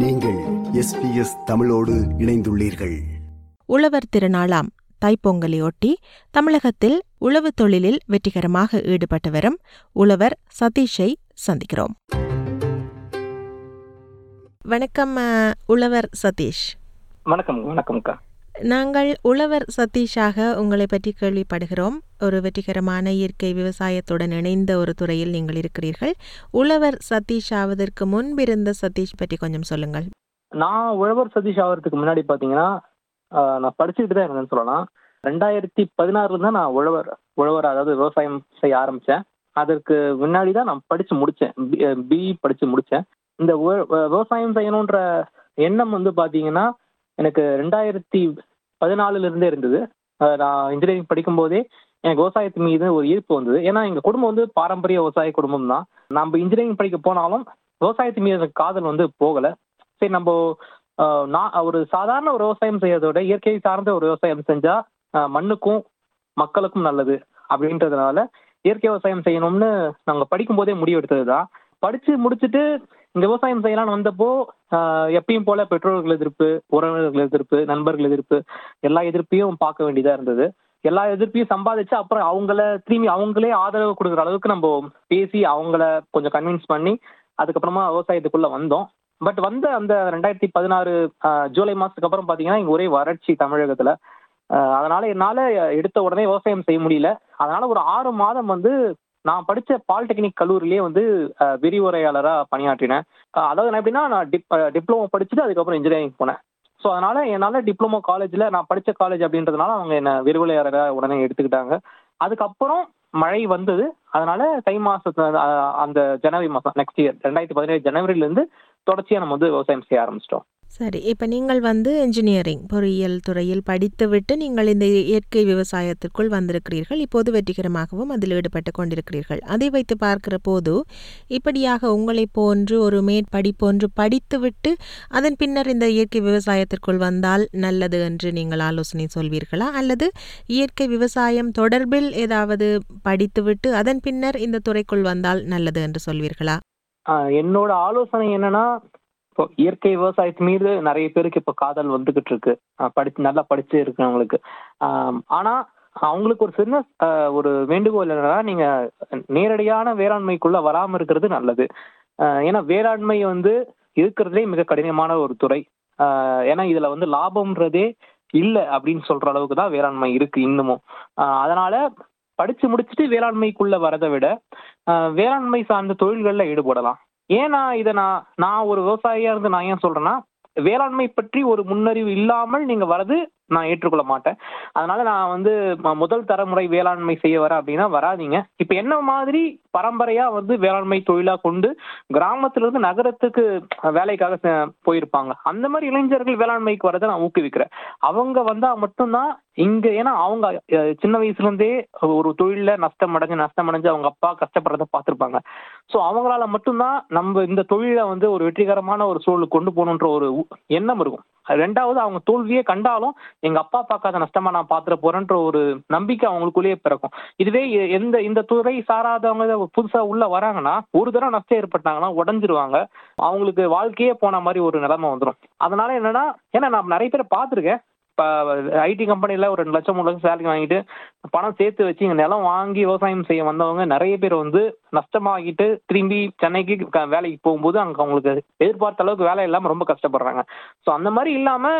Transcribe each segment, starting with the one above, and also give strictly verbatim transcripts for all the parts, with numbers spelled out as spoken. நீங்கள் S B S தமிழோடு இணைந்துள்ளீர்கள். உழவர் திருநாளாம் தைப்பொங்கலையொட்டி தமிழகத்தில் உழவு தொழிலில் வெற்றிகரமாக ஈடுபட்டு வரும் உழவர் சதீஷை சந்திக்கிறோம். வணக்கம் உழவர் சதீஷ். வணக்கம். வணக்கம்க்கா. நாங்கள் உழவர் சதீஷாக உங்களை பற்றி கேள்விப்படுகிறோம். ஒரு வெற்றிகரமான இயற்கை விவசாயத்துடன் இணைந்த ஒரு துறையில் நீங்கள் இருக்கிறீர்கள். உழவர் சதீஷ் ஆவதற்கு முன்பிருந்த சதீஷ் பற்றி கொஞ்சம் சொல்லுங்கள். நான் உழவர் சதீஷ் ஆகிறதுக்கு முன்னாடி பார்த்தீங்கன்னா நான் படிச்சுட்டு தான் இருந்தேன்னு சொல்லலாம். ரெண்டாயிரத்தி பதினாறுல தான் நான் உழவர் உழவர் அதாவது விவசாயம் செய்ய ஆரம்பித்தேன். அதற்கு முன்னாடி தான் நான் படித்து முடித்தேன், பிஇ படித்து முடித்தேன். இந்த விவசாயம் செய்யணுன்ற எண்ணம் வந்து பார்த்தீங்கன்னா எனக்கு ரெண்டாயிரத்தி பதினாலுலேருந்தே இருந்தது. நான் இன்ஜினியரிங் படிக்கும் போதே எனக்கு விவசாயத்து மீது ஒரு ஈர்ப்பு வந்தது. ஏன்னா எங்கள் குடும்பம் வந்து பாரம்பரிய விவசாய குடும்பம் தான். நம்ம இன்ஜினியரிங் படிக்க போனாலும் விவசாயத்து மீது காதல் வந்து போகலை. சரி, நம்ம நான் ஒரு சாதாரண ஒரு விவசாயம் செய்யறதோட இயற்கையை சார்ந்த ஒரு விவசாயம் செஞ்சால் மண்ணுக்கும் மக்களுக்கும் நல்லது அப்படின்றதுனால இயற்கை விவசாயம் செய்யணும்னு நாங்கள் படிக்கும் போதே முடிவெடுத்தது தான். படித்து முடிச்சுட்டு இந்த விவசாயம் செய்யலான்னு வந்தப்போ எப்பயும் போல பெற்றோர்கள் எதிர்ப்பு, உறவினர்கள் எதிர்ப்பு, நண்பர்கள் எதிர்ப்பு, எல்லா எதிர்ப்பையும் பார்க்க வேண்டியதாக இருந்தது. எல்லா எதிர்ப்பையும் சம்பாதிச்சு அப்புறம் அவங்கள திரும்பி அவங்களே ஆதரவு கொடுக்குற அளவுக்கு நம்ம பேசி அவங்கள கொஞ்சம் கன்வின்ஸ் பண்ணி அதுக்கப்புறமா விவசாயத்துக்குள்ளே வந்தோம். பட் வந்த அந்த ரெண்டாயிரத்தி பதினாறு ஜூலை மாதத்துக்கு அப்புறம் பார்த்தீங்கன்னா இங்கே ஒரே வறட்சி தமிழகத்தில். அதனால் என்னால் எடுத்த உடனே விவசாயம் செய்ய முடியல. அதனால் ஒரு ஆறு மாதம் வந்து நான் படித்த பாலிடெக்னிக் கல்லூரியிலே வந்து விரிவுரையாளராக பணியாற்றினேன். அதாவது நான் எப்படின்னா நான் டிப் டிப்ளமோ படிச்சுட்டு அதுக்கப்புறம் இன்ஜினியரிங் போனேன். ஸோ அதனால் என்னால் டிப்ளமோ காலேஜில் நான் படித்த காலேஜ் அப்படின்றதுனால அவங்க என்னை விரிவுரையாளராக உடனே எடுத்துக்கிட்டாங்க. அதுக்கப்புறம் மழை வந்தது. அதனால் தை மாதத்து அந்த ஜனவரி மாதம் நெக்ஸ்ட் இயர் ரெண்டாயிரத்தி பதினேழு ஜனவரியிலேருந்து தொடர்ச்சியாக நம்ம வந்து விவசாயம் செய்ய ஆரம்பிச்சிட்டோம். சரி, இப்போ நீங்கள் வந்து இன்ஜினியரிங் பொறியியல் துறையில் படித்துவிட்டு நீங்கள் இந்த இயற்கை விவசாயத்திற்குள் வந்திருக்கிறீர்கள். இப்போது வெற்றிகரமாகவும் அதில் ஈடுபட்டு கொண்டிருக்கிறீர்கள். அதை வைத்து பார்க்கிற போது இப்படியாக உங்களை போன்று ஒரு மேற்படிப்போன்று படித்துவிட்டு அதன் பின்னர் இந்த இயற்கை விவசாயத்திற்குள் வந்தால் நல்லது என்று நீங்கள் ஆலோசனை சொல்வீர்களா, அல்லது இயற்கை விவசாயம் தொடர்பில் ஏதாவது படித்துவிட்டு அதன் பின்னர் இந்த துறைக்குள் வந்தால் நல்லது என்று சொல்வீர்களா? என்னோட ஆலோசனை என்னன்னா, இப்போ இயற்கை விவசாயத்து மீது நிறைய பேருக்கு இப்போ காதல் வந்துகிட்டு இருக்கு, படிச்சு நல்லா படிச்சு இருக்கு அவங்களுக்கு. ஆனால் அவங்களுக்கு ஒரு சின்ன ஒரு வேண்டுகோள் என்னன்னா, நீங்கள் நேரடியான வேளாண்மைக்குள்ளே வராமல் இருக்கிறது நல்லது. ஏன்னா வேளாண்மை வந்து இருக்கிறதுலே மிக கடினமான ஒரு துறை. ஏன்னா இதில் வந்து லாபம்ன்றதே இல்லை அப்படின்னு சொல்கிற அளவுக்கு தான் வேளாண்மை இருக்குது இன்னமும். அதனால் படித்து முடிச்சுட்டு வேளாண்மைக்குள்ளே வரதை விட வேளாண்மை சார்ந்த தொழில்களில் ஈடுபடலாம். ஏன்னா இதை நான் நான் ஒரு விவசாயியாக இருந்து நான் ஏன் சொல்கிறேன்னா, வேளாண்மை பற்றி ஒரு முன்னறிவு இல்லாமல் நீங்கள் வரது நான் ஏற்றுக்கொள்ள மாட்டேன். அதனால் நான் வந்து முதல் தரமுறை வேளாண்மை செய்ய வரேன் அப்படின்னா வராதிங்க. இப்போ என்ன மாதிரி பரம்பரையாக வந்து வேளாண்மை தொழிலாக கொண்டு கிராமத்திலிருந்து நகரத்துக்கு வேலைக்காக போயிருப்பாங்க, அந்த மாதிரி இளைஞர்கள் வேளாண்மைக்கு வரதை நான் ஊக்குவிக்கிறேன். அவங்க வந்தால் மட்டும்தான் இங்கே, ஏன்னா அவங்க சின்ன வயசுலேருந்தே ஒரு தொழிலில் நஷ்டம் அடைஞ்சு நஷ்டம் அடைஞ்சு அவங்க அப்பா கஷ்டப்படுறத பார்த்துருப்பாங்க. ஸோ அவங்களால மட்டும்தான் நம்ம இந்த தொழிலை வந்து ஒரு வெற்றிகரமான ஒரு சூழலுக்கு கொண்டு போகணுன்ற ஒரு எண்ணம் இருக்கும். ரெண்டாவது, அவங்க தோல்வியே கண்டாலும் எங்கள் அப்பா பார்க்காத நஷ்டமாக நான் பார்த்துட போகிறேன்ற ஒரு நம்பிக்கை அவங்களுக்குள்ளேயே பிறக்கும். இதுவே எந்த இந்த துறை சாராதவங்க புதுசாக உள்ளே வராங்கன்னா, ஒரு தடவை நஷ்டம் ஏற்பட்டாங்கன்னா உடஞ்சிருவாங்க, அவங்களுக்கு வாழ்க்கையே போன மாதிரி ஒரு நிலைமை வந்துடும். அதனால என்னன்னா, ஏன்னா நான் நிறைய பேரை பார்த்துருக்கேன். இப்போ ஐடி கம்பெனியில் ஒரு ரெண்டு லட்சம் மூணு லட்சம் சேலரி வாங்கிட்டு பணம் சேர்த்து வச்சு இங்கே நிலம் வாங்கி விவசாயம் செய்ய வந்தவங்க நிறைய பேர் வந்து நஷ்டமாகிட்டு திரும்பி சென்னைக்கு வேலைக்கு போகும்போது அங்கே அவங்களுக்கு எதிர்பார்த்த அளவுக்கு வேலை இல்லாமல் ரொம்ப கஷ்டப்படுறாங்க. ஸோ அந்த மாதிரி இல்லாமல்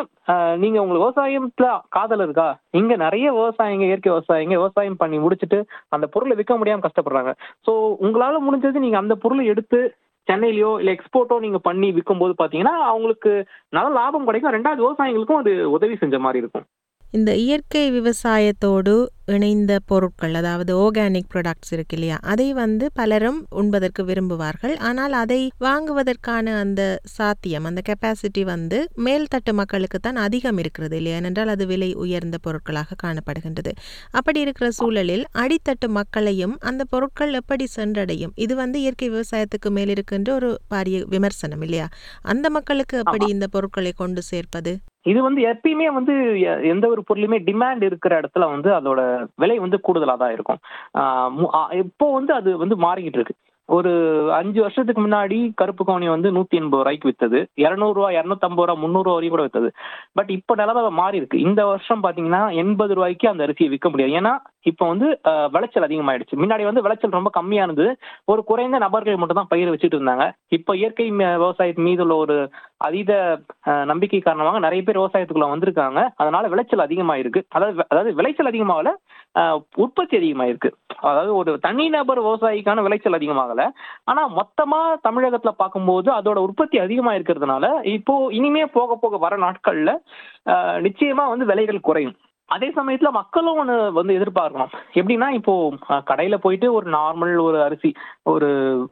நீங்கள் உங்களுக்கு விவசாயத்தில் காதல் இருக்கா, இங்கே நிறைய விவசாயிங்க இயற்கை விவசாயிங்க விவசாயம் பண்ணி முடிச்சுட்டு அந்த பொருளை விற்க முடியாமல் கஷ்டப்படுறாங்க. ஸோ உங்களால் முடிஞ்சது நீங்கள் அந்த பொருளை எடுத்து சென்னையிலையோ இல்லை எக்ஸ்போர்ட்டோ நீங்கள் பண்ணி விற்கும்போது பார்த்தீங்கன்னா அவங்களுக்கு நல்ல லாபம் கிடைக்கும். ரெண்டாவது, விவசாயிகளுக்கும் அது உதவி செஞ்ச மாதிரி இருக்கும். இந்த இயற்கை விவசாயத்தோடு இணைந்த பொருட்கள், அதாவது ஆர்கானிக் ப்ராடக்ட்ஸ் இருக்கு இல்லையா, அதை வந்து பலரும் உண்பதற்கு விரும்புவார்கள். ஆனால் அதை வாங்குவதற்கான அந்த சாத்தியம், அந்த கெப்பாசிட்டி வந்து மேல்தட்டு மக்களுக்கு தான் அதிகம் இருக்கிறது இல்லையா, ஏனென்றால் அது விலை உயர்ந்த பொருட்களாக காணப்படுகின்றது. அப்படி இருக்கிற சூழலில் அடித்தட்டு மக்களையும் அந்த பொருட்கள் எப்படி சென்றடையும்? இது வந்து இயற்கை விவசாயத்துக்கு மேல் இருக்கின்ற ஒரு பாரிய விமர்சனம் இல்லையா. அந்த மக்களுக்கு எப்படி இந்த பொருட்களை கொண்டு சேர்ப்பது? இது வந்து எப்பயுமே வந்து எந்த ஒரு பொருளுமே டிமாண்ட் இருக்கிற இடத்துல வந்து அதோட விலை வந்து கூடுதலாக தான் இருக்கும். இப்போ வந்து அது வந்து மாறிக்கிட்டு இருக்கு. ஒரு அஞ்சு வருஷத்துக்கு முன்னாடி கருப்பு கவுனி வந்து நூற்றி எண்பது ரூபாய்க்கு விற்றது, இரநூறுவா இரநூத்தம்பது ரூபா முந்நூறுவா வரையும் கூட விற்றது. பட் இப்போ நிலவரம் மாறி இருக்கு. இந்த வருஷம் பார்த்தீங்கன்னா எண்பது ரூபாய்க்கு அந்த அரிசியை விற்க முடியாது. ஏன்னா இப்போ வந்து விளைச்சல் அதிகமாயிடுச்சு. முன்னாடி வந்து விளைச்சல் ரொம்ப கம்மியா இருந்தது, ஒரு குறைந்த நபர்கள் மட்டும் தான் பயிர் வச்சுட்டு இருந்தாங்க. இப்போ இயற்கை விவசாயத்து மீது உள்ள ஒரு அதீத நம்பிக்கை காரணமாக நிறைய பேர் விவசாயத்துக்குள்ள வந்திருக்காங்க. அதனால விளைச்சல் அதிகமாயிருக்கு. அதாவது அதாவது விளைச்சல் அதிகமாகல, உற்பத்தி அதிகமாயிருக்கு. அதாவது ஒரு தனிநபர் விவசாயிக்கான விளைச்சல் அதிகமாகல, ஆனா மொத்தமா தமிழகத்துல பார்க்கும்போது அதோட உற்பத்தி அதிகமா இருக்கிறதுனால இப்போ இனிமே போக போக வர நாட்கள்ல நிச்சயமா வந்து விலைகள் குறையும். அதே சமயத்துல மக்களும் ஒன்று வந்து எதிர்பார்க்கணும். எப்படின்னா, இப்போ கடையில போயிட்டு ஒரு நார்மல் ஒரு அரிசி, ஒரு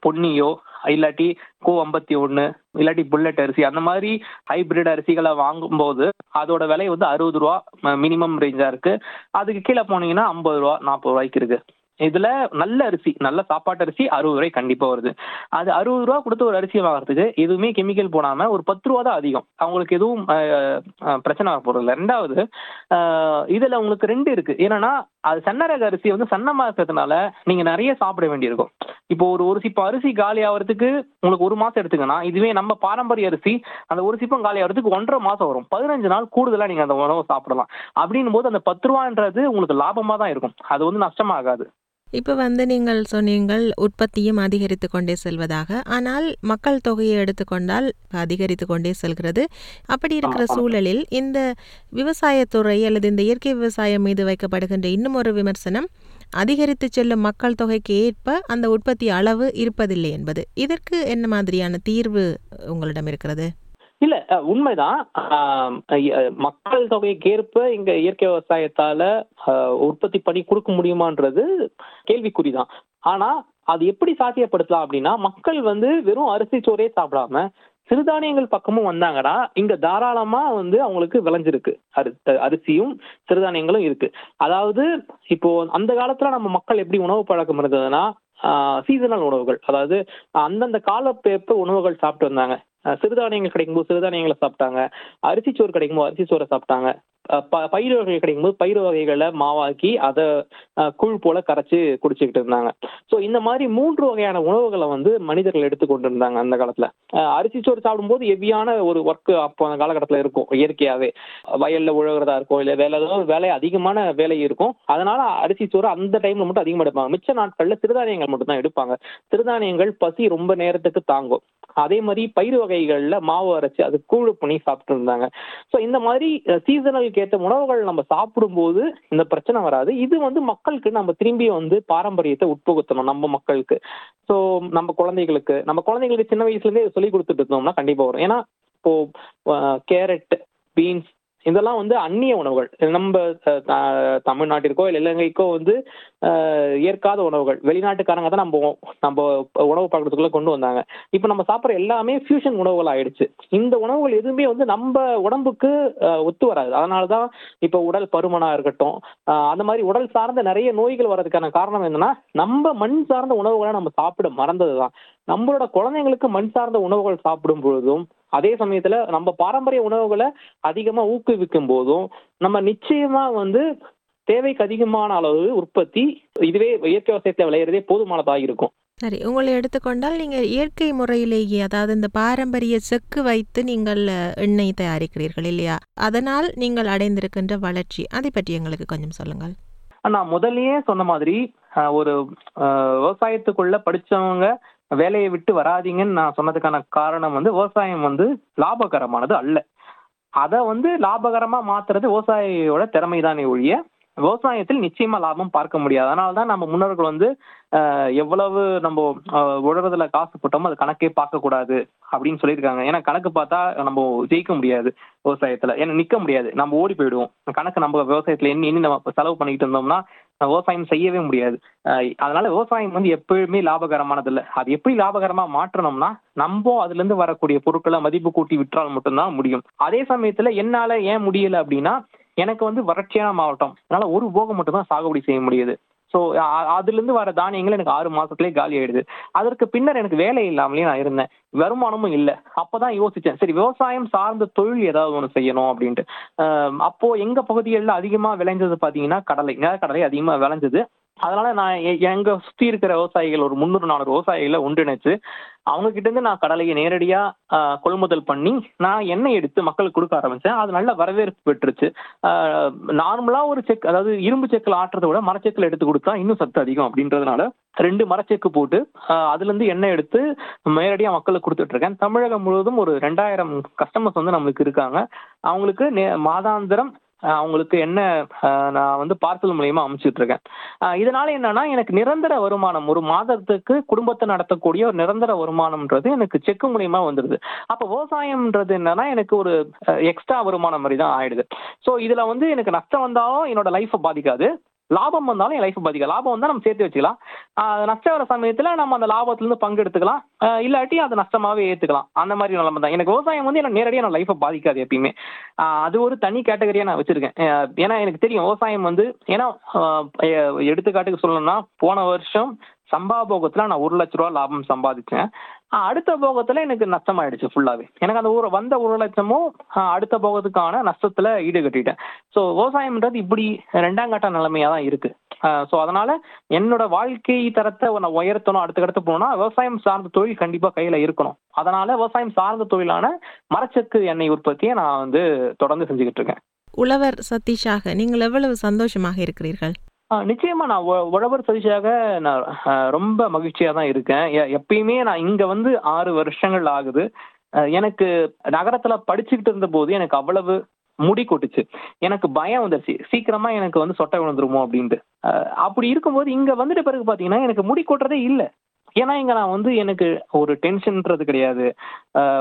பொன்னியோ இல்லாட்டி கோ ஐம்பத்தி ஒன்று இல்லாட்டி புல்லட் அரிசி, அந்த மாதிரி ஹைபிரிட் அரிசிகளை வாங்கும்போது அதோட விலை வந்து அறுபது ரூபா மினிமம் ரேஞ்சா இருக்கு. அதுக்கு கீழே போனீங்கன்னா ஐம்பது ரூபா நாற்பது ரூபாய்க்கு இருக்கு. இதுல நல்ல அரிசி, நல்ல சாப்பாட்டு அரிசி அறுபது ரூபாய் கண்டிப்பா வருது. அது அறுபது ரூபா கொடுத்து ஒரு அரிசியை வாங்குறதுக்கு எதுவுமே கெமிக்கல் போடாம ஒரு பத்து ரூபா தான் அதிகம். அவங்களுக்கு எதுவும் பிரச்சனை ஆக போறது இல்லை. ரெண்டாவது, இதுல உங்களுக்கு ரெண்டு இருக்கு. என்னன்னா, அது சன்ன ரக அரிசி வந்து சன்னமா இருக்கிறதுனால நீங்க நிறைய சாப்பிட வேண்டியிருக்கும். இப்போ ஒரு ஒரு சிப்பம் அரிசி காலி ஆகிறதுக்கு உங்களுக்கு ஒரு மாசம் எடுத்துக்கன்னா, இதுவே நம்ம பாரம்பரிய அரிசி அந்த ஒரு சிப்பம் காலி ஆகிறதுக்கு ஒன்றரை மாசம் வரும். பதினஞ்சு நாள் கூடுதலா நீங்க அந்த உணவை சாப்பிடலாம். அப்படின்னும் போது அந்த பத்து ரூபான்றது உங்களுக்கு லாபமா தான் இருக்கும், அது வந்து நஷ்டமாகாது. இப்போ வந்து நீங்கள் சொன்னீங்கள் உற்பத்தியும் அதிகரித்து கொண்டே செல்வதாக, ஆனால் மக்கள் தொகையை எடுத்துக்கொண்டால் அதிகரித்து கொண்டே செல்கிறது. அப்படி இருக்கிற சூழலில் இந்த விவசாயத்துறை அல்லது இந்த இயற்கை விவசாயம் மீது வைக்கப்படுகின்ற இன்னும் ஒரு விமர்சனம், அதிகரித்து செல்லும் மக்கள் தொகைக்கு ஏற்ப அந்த உற்பத்தி அளவு இருப்பதில்லை என்பது. இதற்கு என்ன மாதிரியான தீர்வு உங்களிடம் இருக்கிறது? இல்ல, உண்மைதான். மக்கள் தொகைக்கு ஏற்ப இங்க இயற்கை விவசாயத்தால உற்பத்தி பண்ணி கொடுக்க முடியுமான்றது கேள்விக்குறிதான். ஆனா அது எப்படி சாத்தியப்படுத்தலாம் அப்படின்னா, மக்கள் வந்து வெறும் அரிசி சோறே சாப்பிடாம சிறுதானியங்கள் பக்கமும் வந்தாங்கன்னா இங்க தாராளமா வந்து அவங்களுக்கு விளைஞ்சிருக்கு. அரி அரிசியும் சிறுதானியங்களும் இருக்கு. அதாவது இப்போ அந்த காலத்துல நம்ம மக்கள் எப்படி உணவு பழக்கம் இருந்ததுன்னா, சீசனல் உணவுகள், அதாவது அந்தந்த காலப்பேற்ப உணவுகள் சாப்பிட்டு வந்தாங்க. சிறுதானியங்கள் கிடைக்கும்போது சிறுதானியங்களை சாப்பிட்டாங்க, அரிசி சோறு கிடைக்கும்போது அரிசி சோறை சாப்பிட்டாங்க, பயிர் வகைகள் கிடைக்கும்போது பயிர் வகைகளை மாவாக்கி அதை கூழ் போல கரைச்சி குடிச்சுக்கிட்டு இருந்தாங்க. ஸோ இந்த மாதிரி மூன்று வகையான உணவுகளை வந்து மனிதர்கள் எடுத்துக்கொண்டு இருந்தாங்க அந்த காலத்துல. அரிசி சோறு சாப்பிடும்போது ஹெவியான ஒரு ஒர்க் அப்போ அந்த காலகட்டத்தில் இருக்கும். இயற்கையாவே வயல்ல உழவுறதா இருக்கும், இல்லை வேலை ஏதாவது வேலை அதிகமான வேலை இருக்கும். அதனால அரிசி சோறு அந்த டைம்ல மட்டும் அதிகமாக எடுப்பாங்க. மிச்ச நாட்கள்ல சிறுதானியங்கள் மட்டும் தான் எடுப்பாங்க. சிறுதானியங்கள் பசி ரொம்ப நேரத்துக்கு தாங்கும். அதே மாதிரி பயிர் வகைகள்ல மாவு அரைச்சு அது கூழ் பண்ணி சாப்பிட்டு இருந்தாங்க. ஸோ இந்த மாதிரி சீசனலுக்கு ஏற்ற உணவுகள் நம்ம சாப்பிடும்போது இந்த பிரச்சனை வராது. இது வந்து மக்களுக்கு நம்ம திரும்பி வந்து பாரம்பரியத்தை உட்புகுத்தணும் நம்ம மக்களுக்கு. ஸோ நம்ம குழந்தைகளுக்கு நம்ம குழந்தைங்களுக்கு சின்ன வயசுல இருந்தே சொல்லி கொடுத்துட்டு இருந்தோம்னா கண்டிப்பா வரும். ஏன்னா இப்போ கேரட், பீன்ஸ், இதெல்லாம் வந்து அந்நிய உணவுகள். நம்ம தமிழ்நாட்டிற்கோ இல்லை இலங்கைக்கோ வந்து ஏற்காத உணவுகள். வெளிநாட்டுக்காரங்க தான் நம்ம நம்ம உணவு பழக்கத்துக்குள்ள கொண்டு வந்தாங்க. இப்போ நம்ம சாப்பிட்ற எல்லாமே ஃபியூஷன் உணவுகள் ஆயிடுச்சு. இந்த உணவுகள் எதுவுமே வந்து நம்ம உடம்புக்கு ஒத்து வராது. அதனாலதான் இப்போ உடல் பருமனா இருக்கட்டும், அந்த மாதிரி உடல் சார்ந்த நிறைய நோய்கள் வர்றதுக்கான காரணம் என்னன்னா, நம்ம மண் சார்ந்த உணவுகளை நம்ம சாப்பிட மறந்ததுதான். நம்மளோட குழந்தைங்களுக்கு மண் சார்ந்த உணவுகள் சாப்பிடும் பொழுதும், அதே சமயத்துல நம்ம பாரம்பரிய உணவுகளை அதிகமா ஊக்குவிக்கும் போதும் நம்ம நிச்சயமா வந்து தேவைக்கு அதிகமான அளவு உற்பத்தி இதுவே இயற்கை விவசாயத்துல விளையிறதே போதுமானதாக இருக்கும். சரி, உங்களை எடுத்துக்கொண்டால் நீங்க இயற்கை முறையிலேயே, அதாவது இந்த பாரம்பரிய செக்கு வைத்து நீங்கள் எண்ணெய் தயாரிக்கிறீர்கள் இல்லையா, அதனால் நீங்கள் அடைந்திருக்கின்ற வளர்ச்சி அதை பற்றி எங்களுக்கு கொஞ்சம் சொல்லுங்கள். நான் முதல்லயே சொன்ன மாதிரி ஒரு விவசாயத்துக்குள்ள படிச்சவங்க வேலையை விட்டு வராதிங்கன்னு நான் சொன்னதுக்கான காரணம் வந்து, விவசாயம் வந்து லாபகரமானது அல்ல. அதை வந்து லாபகரமா மாத்துறது விவசாயியோட திறமைதானே ஒழிய விவசாயத்தில் நிச்சயமா லாபம் பார்க்க முடியாது. அதனால்தான் நம்ம முன்னோர்கள் வந்து எவ்வளவு நம்ம உழறதுல காசு போட்டோமோ அது கணக்கே பார்க்க கூடாது அப்படின்னு சொல்லியிருக்காங்க. ஏன்னா கணக்கு பார்த்தா நம்ம ஜெயிக்க முடியாது விவசாயத்துல. ஏன்னா நிக்க முடியாது, நம்ம ஓடி போயிடுவோம். கணக்கு நம்ம விவசாயத்துல என்ன என்ன நம்ம செலவு பண்ணிக்கிட்டு இருந்தோம்னா விவசாயம் செய்யவே முடியாது. அதனால விவசாயம் வந்து எப்பயுமே லாபகரமானது இல்லை. அது எப்படி லாபகரமா மாற்றணும்னா, நம்ம அதுல இருந்து வரக்கூடிய பொருட்களை மதிப்பு கூட்டி விற்றால் மட்டும்தான் முடியும். அதே சமயத்துல என்னால ஏன் முடியல அப்படின்னா, எனக்கு வந்து வறட்சியான மாவட்டம், அதனால ஒரு போகம் மட்டும் தான் சாகுபடி செய்ய முடியுது. ஸோ அதுல இருந்து வர தானியங்கள் எனக்கு ஆறு மாசத்துலயே காலி ஆயிடுது. அதற்கு பின்னர் எனக்கு வேலை இல்லாமலேயே நான் இருந்தேன், வருமானமும் இல்லை. அப்போதான் யோசிச்சேன், சரி விவசாயம் சார்ந்த தொழில் ஏதாவது ஒன்று செய்யணும் அப்படின்ட்டு. அப்போ எங்க பகுதிகளில் அதிகமா விளைஞ்சது பாத்தீங்கன்னா கடலை, நிலக்கடலை அதிகமா விளைஞ்சது. அதனால நான் எங்க சுத்தி இருக்கிற விவசாயிகள் ஒரு முந்நூறு நானூறு விவசாயிகளை ஒன்றிணைச்சு அவங்க கிட்ட இருந்து நான் கடலையை நேரடியா கொள்முதல் பண்ணி நான் எண்ணெய் எடுத்து மக்களுக்கு கொடுக்க ஆரம்பிச்சேன். அது நல்ல வரவேற்பு பெற்றுச்சு. நார்மலா ஒரு செக், அதாவது இரும்பு செக்கில் ஆட்டுறதை விட மரச்செக்கில் எடுத்து கொடுத்தா இன்னும் சத்து அதிகம் அப்படின்றதுனால ரெண்டு மரச்செக்கு போட்டு அதுல இருந்து எண்ணெய் எடுத்து நேரடியா மக்களுக்கு கொடுத்துட்டு இருக்கேன். தமிழகம் முழுவதும் ஒரு ரெண்டாயிரம் கஸ்டமர்ஸ் வந்து நம்மளுக்கு இருக்காங்க. அவங்களுக்கு மாதாந்திரம் அவங்களுக்கு என்ன நான் வந்து பார்சல் மூலியமா அமைச்சிட்டு இருக்கேன். இதனால என்னன்னா எனக்கு நிரந்தர வருமானம், ஒரு மாதத்துக்கு குடும்பத்தை நடத்தக்கூடிய ஒரு நிரந்தர வருமானம்ன்றது எனக்கு செக்கு மூலியமா வந்துடுது. அப்போ விவசாயம்ன்றது என்னன்னா எனக்கு ஒரு எக்ஸ்ட்ரா வருமானம் மாதிரி தான் ஆயிடுது. ஸோ இதுல வந்து எனக்கு நஷ்டம் வந்தாலும் என்னோட லைஃப்பை பாதிக்காது, லாபம் வந்தாலும் என் லைஃப் பாதிக்காது. லாபம் வந்தால் நம்ம சேர்த்து வச்சுக்கலாம், நஷ்டம் வர சமயத்தில் நம்ம அந்த லாபத்துலேருந்து பங்கெடுத்துக்கலாம், இல்லாட்டி அது நஷ்டமாகவே ஏற்றுக்கலாம். அந்த மாதிரி நிலைமை தான். எனக்கு விவசாயம் வந்து எனக்கு நேரடியாக என்னோட லைஃப்பை பாதிக்காது எப்பயுமே. அது ஒரு தனி கேட்டகரியாக நான் வச்சுருக்கேன். ஏன்னா எனக்கு தெரியும் விவசாயம் வந்து, ஏன்னா எடுத்துக்காட்டுக்கு சொல்லணும்னா போன வருஷம் சம்பா போகத்தில் நான் ஒரு லட்ச ரூபா லாபம் சம்பாதிச்சேன். அடுத்த போகத்தில் எனக்கு நஷ்டமாயிடுச்சு ஃபுல்லாகவே. எனக்கு அந்த ஒரு வந்த ஒரு லட்சமும் அடுத்த போகத்துக்கான நஷ்டத்தில் ஈடுகட்டிட்டேன். ஸோ விவசாயம்ன்றது இப்படி ரெண்டாம் கட்ட நிலைமையாக தான் இருக்குது. ஸோ அதனால் என்னோட வாழ்க்கை தரத்தை நான் உயர்த்தணும், அடுத்தக்கடுத்து போனால் விவசாயம் சார்ந்த தொழில் கண்டிப்பாக கையில் இருக்கணும். அதனால் விவசாயம் சார்ந்த தொழிலான மரச்சக்கு எண்ணெய் உற்பத்தியை நான் வந்து தொடர்ந்து செஞ்சுக்கிட்டு இருக்கேன். உழவர் சதீஷாக நீங்கள் எவ்வளவு சந்தோஷமாக இருக்கிறீர்கள்? நிச்சயமா நான் உழவர் சதீஷாக நான் ரொம்ப மகிழ்ச்சியா தான் இருக்கேன். எப்பயுமே நான் இங்க வந்து ஆறு வருஷங்கள் ஆகுது. எனக்கு நகரத்துல படிச்சுக்கிட்டு இருந்த போது எனக்கு அவ்வளவு முடி கொட்டுச்சு, எனக்கு பயம் வந்துருச்சு, சீக்கிரமா எனக்கு வந்து சொட்டை விழுந்துருமோ அப்படின்ட்டு. அப்படி இருக்கும்போது இங்க வந்துட்டு பிறகு பாத்தீங்கன்னா எனக்கு முடி கொட்டுறதே இல்லை. ஏன்னா இங்க நான் வந்து எனக்கு ஒரு டென்ஷன்ன்றது கிடையாது,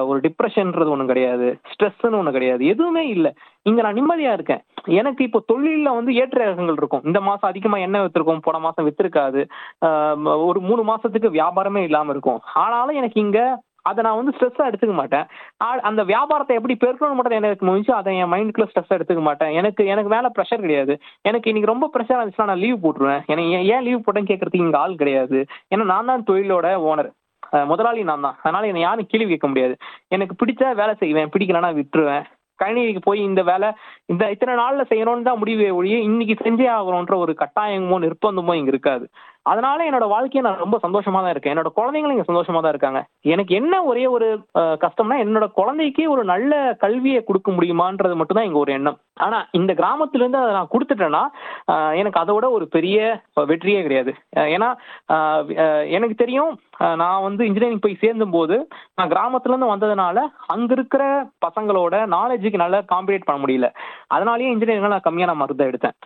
ஒரு டிப்ரெஷன்ன்றது ஒன்றும் கிடையாது, ஸ்ட்ரெஸ்ன்னு ஒன்று கிடையாது, எதுவுமே இல்லை. இங்க நான் நிம்மதியா இருக்கேன். எனக்கு இப்போ தொழில வந்து ஏற்ற இறக்கங்கள் இருக்கும். இந்த மாசம் அதிகமா எண்ணெய் வித்திருக்கும், போன மாசம் வித்திருக்காது, ஒரு மூணு மாசத்துக்கு வியாபாரமே இல்லாம இருக்கும். ஆனாலும் எனக்கு இங்க அதை நான் வந்து ஸ்ட்ரெஸ்ஸாக எடுத்துக்க மாட்டேன். அந்த வியாபாரத்தை எப்படி பெருக்கணும்னு மட்டும் எனக்கு முடிஞ்சு அதை என் மைண்டுக்குள்ள ஸ்ட்ரெஸ்ஸாக எடுத்துக்க மாட்டேன். எனக்கு எனக்கு மேலே ப்ரெஷர் கிடையாது. எனக்கு இன்னைக்கு ரொம்ப ப்ரெஷராக இருந்துச்சுன்னா நான் லீவ் போட்டுருவேன். எனக்கு ஏன் லீவ் போட்டேன்னு கேட்கறதுக்கு இங்கே ஆள் கிடையாது. ஏன்னா நான் தான் தொழிலோட ஓனர், முதலாளி நான் தான். அதனால என்னை யாரும் கேள்வி கேட்க முடியாது. எனக்கு பிடிச்சா வேலை செய்வேன், பிடிக்கலன்னா விட்டுருவேன். கணினிக்கு போய் இந்த வேலை இந்த இத்தனை நாளில் செய்யணும்னு தான் முடிவே ஒழிய இன்னைக்கு செஞ்சே ஆகணுன்ற ஒரு கட்டாயமோ நிர்பந்தமோ இங்கே இருக்காது. அதனால என்னோட வாழ்க்கையை நான் ரொம்ப சந்தோஷமா தான் இருக்கேன். என்னோட குழந்தைங்களும் இங்கே சந்தோஷமா தான் இருக்காங்க. எனக்கு என்ன ஒரே ஒரு கஷ்டம்னா என்னோட குழந்தைக்கு ஒரு நல்ல கல்வியை கொடுக்க முடியுமான்றது மட்டும் தான் இங்கே ஒரு எண்ணம். ஆனால் இந்த கிராமத்துலேருந்து அதை நான் கொடுத்துட்டேன்னா எனக்கு அதை விட ஒரு பெரிய வெற்றியே கிடையாது. ஏன்னா எனக்கு தெரியும், நான் வந்து இன்ஜினியரிங் போய் சேர்ந்தும் போது நான் கிராமத்துலேருந்து வந்ததுனால அங்கே இருக்கிற பசங்களோட நாலேஜுக்கு நல்லா காம்படேட் பண்ண முடியல. அதனாலேயே இன்ஜினியரிங் நான் கம்மியான மார்க் தான் எடுத்தேன்.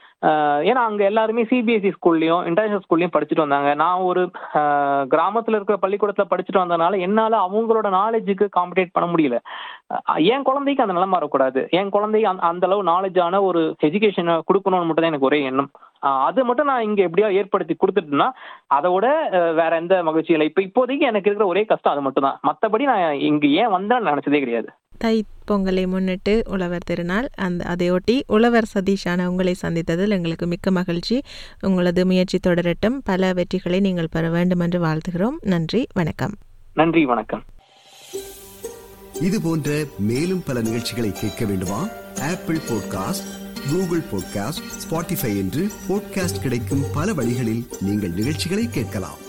ஏன்னா அங்கே எல்லாருமே சிபிஎஸ்இ ஸ்கூல்லையும் இன்டர்நேஷனல் ஸ்கூல்லையும் படிச்சுட்டு வந்தாங்க. நான் ஒரு கிராமத்தில் இருக்கிற பள்ளிக்கூடத்தில் படிச்சுட்டு வந்ததுனால என்னால் அவங்களோட நாலேஜுக்கு காம்படேட் பண்ண முடியல. என் குழந்தைக்கு அந்த நிலைமை வரக்கூடாது. என் குழந்தைக்கு அந்த அந்த அளவு நாலேஜான ஒரு எஜுகேஷனை கொடுக்கணும்னு மட்டும் தான் எனக்கு ஒரே எண்ணம். அது மட்டும் நான் இங்கே எப்படியா ஏற்படுத்தி கொடுத்துட்டேன்னா அதோட வேற எந்த மகிழ்ச்சியும் இல்லை. இப்போ இப்போதைக்கு எனக்கு இருக்கிற ஒரே கஷ்டம் அது மட்டும் தான். மற்றபடி நான் இங்கே ஏன் வந்தேன்னு நினச்சதே கிடையாது. தை பொங்கலை முன்னிட்டு உழவர் திருநாள், அந்த அதையொட்டி உழவர் சதீஷான உங்களை சந்தித்ததில் எங்களுக்கு மிக்க மகிழ்ச்சி. உங்களது முயற்சி தொடரட்டும், பல வெற்றிகளை நீங்கள் பெற வேண்டும் என்று வாழ்த்துகிறோம். நன்றி, வணக்கம். நன்றி, வணக்கம். இது போன்ற மேலும் பல நிகழ்ச்சிகளை கேட்க வேண்டுமா? Apple podcast, Google podcast, Spotify என்று பாட்காஸ்ட் கிடைக்கும் பல வழிகளில் நீங்கள் நிகழ்ச்சிகளை கேட்கலாம்.